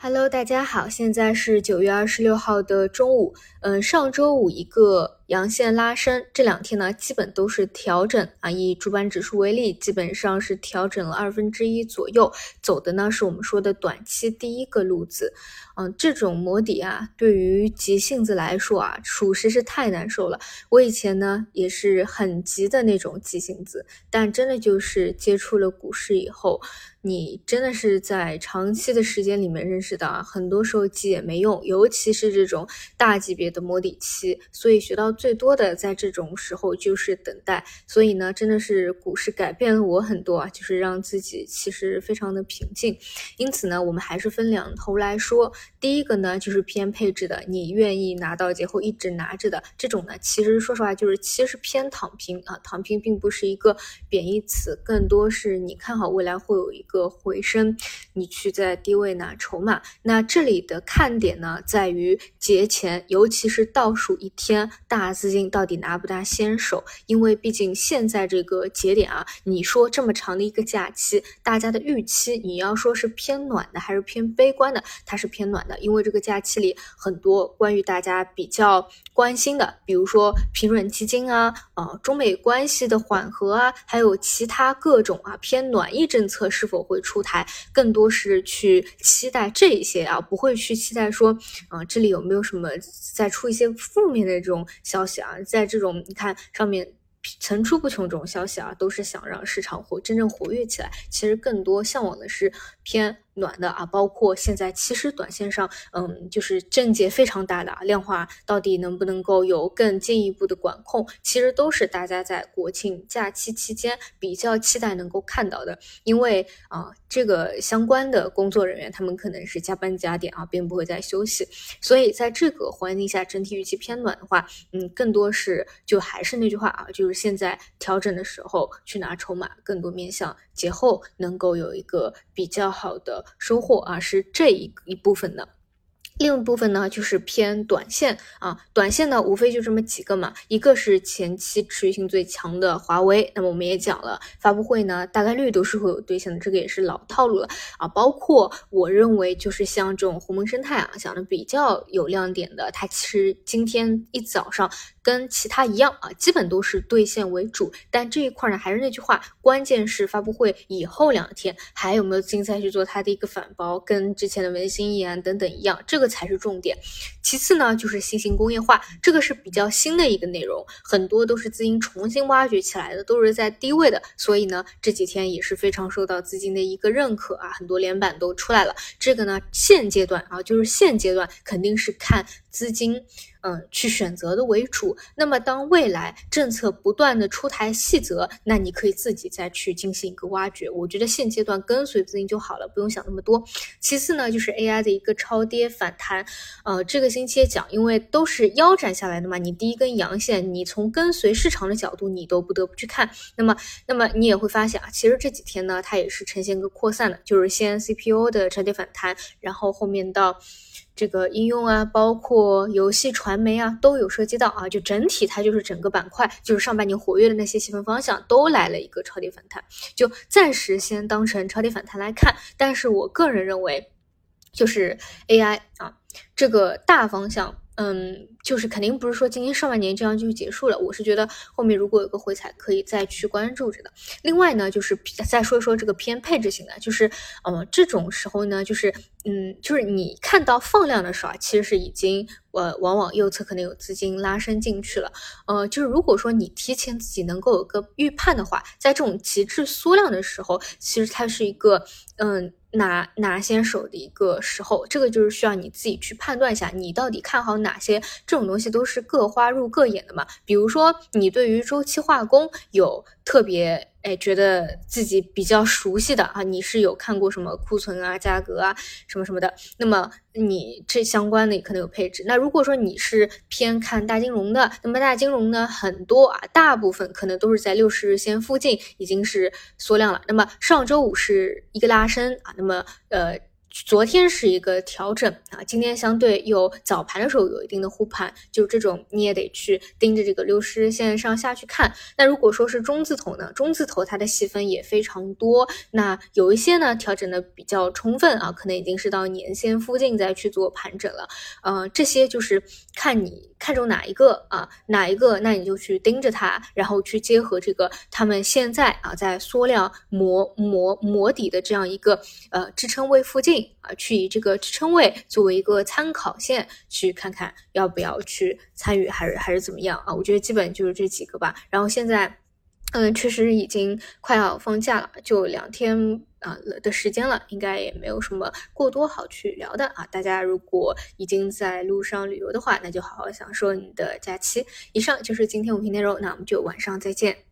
Hello， 大家好，现在是9月26号的中午。上周五一个阳线拉升，这两天呢基本都是调整啊。以主板指数为例，基本上是调整了1/2左右，走的呢是我们说的短期第一个路子。这种磨底啊，对于急性子来说啊，属实是太难受了。我以前呢也是很急的那种急性子，但真的就是接触了股市以后，你真的是在长期的时间里面认识到啊，很多时候急也没用，尤其是这种大级别的磨底期，所以学到最多的在这种时候就是等待。所以呢，真的是股市改变了我很多啊，就是让自己其实非常的平静。因此呢，我们还是分两头来说。第一个呢，就是偏配置的，你愿意拿到节后一直拿着的这种呢，其实说实话就是其实偏躺平啊，躺平并不是一个贬义词，更多是你看好未来会有一个回升，你去在低位拿筹码。那这里的看点呢，在于节前，尤其是倒数一天，大资金到底拿不拿先手？因为毕竟现在这个节点啊，你说这么长的一个假期，大家的预期，你要说是偏暖的还是偏悲观的？它是偏暖的，因为这个假期里很多关于大家比较关心的，比如说平准基金啊，中美关系的缓和啊，还有其他各种啊偏暖意政策是否会出台，更多是去期待这一些啊，不会去期待说这里有没有什么再出一些负面的这种消息啊。在这种你看上面层出不穷这种消息啊，都是想让市场真正活跃起来，其实更多向往的是偏暖的啊，包括现在其实短线上就是症结非常大的量化到底能不能够有更进一步的管控，其实都是大家在国庆假期期间比较期待能够看到的。因为这个相关的工作人员他们可能是加班加点啊，并不会再休息，所以在这个环境下整体预期偏暖的话，更多是就还是那句话啊，就是现在调整的时候去拿筹码，更多面向节后能够有一个比较好的收获啊，是这一部分的。另一部分呢，就是偏短线啊，短线呢无非就这么几个嘛，一个是前期持续性最强的华为，那么我们也讲了，发布会呢大概率都是会有兑现的，这个也是老套路了啊。包括我认为就是像这种鸿蒙生态啊，讲的比较有亮点的，它其实今天一早上跟其他一样啊，基本都是兑现为主，但这一块呢，还是那句话，关键是发布会以后两天还有没有精彩去做它的一个反包，跟之前的文心一言等等一样，这个才是重点。其次呢，就是新型工业化，这个是比较新的一个内容，很多都是资金重新挖掘起来的，都是在低位的，所以呢这几天也是非常受到资金的一个认可啊，很多连板都出来了。这个呢现阶段肯定是看资金去选择的为主，那么当未来政策不断的出台细则，那你可以自己再去进行一个挖掘，我觉得现阶段跟随资金就好了，不用想那么多。其次呢，就是 AI 的一个超跌反弹，这个星期也讲，因为都是腰斩下来的嘛，你第一根阳线，你从跟随市场的角度你都不得不去看，那么你也会发现啊，其实这几天呢它也是呈现个扩散的，就是先 CPU 的超跌反弹，然后后面到这个应用啊，包括游戏传媒啊，都有涉及到啊，就整体它就是整个板块，就是上半年活跃的那些细分方向都来了一个超跌反弹，就暂时先当成超跌反弹来看。但是我个人认为，就是 AI 啊这个大方向，就是肯定不是说今年上半年这样就结束了，我是觉得后面如果有个回踩可以再去关注着的。另外呢，就是再说一说这个偏配置型的，就是这种时候呢，就是你看到放量的时候啊，其实是已经往往右侧可能有资金拉伸进去了，就是如果说你提前自己能够有个预判的话，在这种极致缩量的时候，其实它是一个拿先手的一个时候，这个就是需要你自己去判断一下，你到底看好哪些，这种东西都是各花入各眼的嘛。比如说你对于周期化工有特别觉得自己比较熟悉的啊，你是有看过什么库存啊、价格啊什么什么的，那么你这相关的也可能有配置。那如果说你是偏看大金融的，那么大金融呢很多啊，大部分可能都是在60日线附近已经是缩量了，那么上周五是一个拉升啊，那么昨天是一个调整啊，今天相对有早盘的时候有一定的护盘，就这种你也得去盯着这个60日线上下去看。那如果说是中字头呢，中字头它的细分也非常多，那有一些呢调整的比较充分啊，可能已经是到年线附近再去做盘整了。这些就是看你看中哪一个啊，那你就去盯着它，然后去结合这个他们现在啊在缩量磨底的这样一个支撑位附近。啊，去以这个支撑位作为一个参考线，去看看要不要去参与，还是怎么样啊？我觉得基本就是这几个吧。然后现在，确实已经快要放假了，就2天。的时间了，应该也没有什么过多好去聊的啊。大家如果已经在路上旅游的话，那就好好享受你的假期。以上就是今天5评内容，那我们就晚上再见。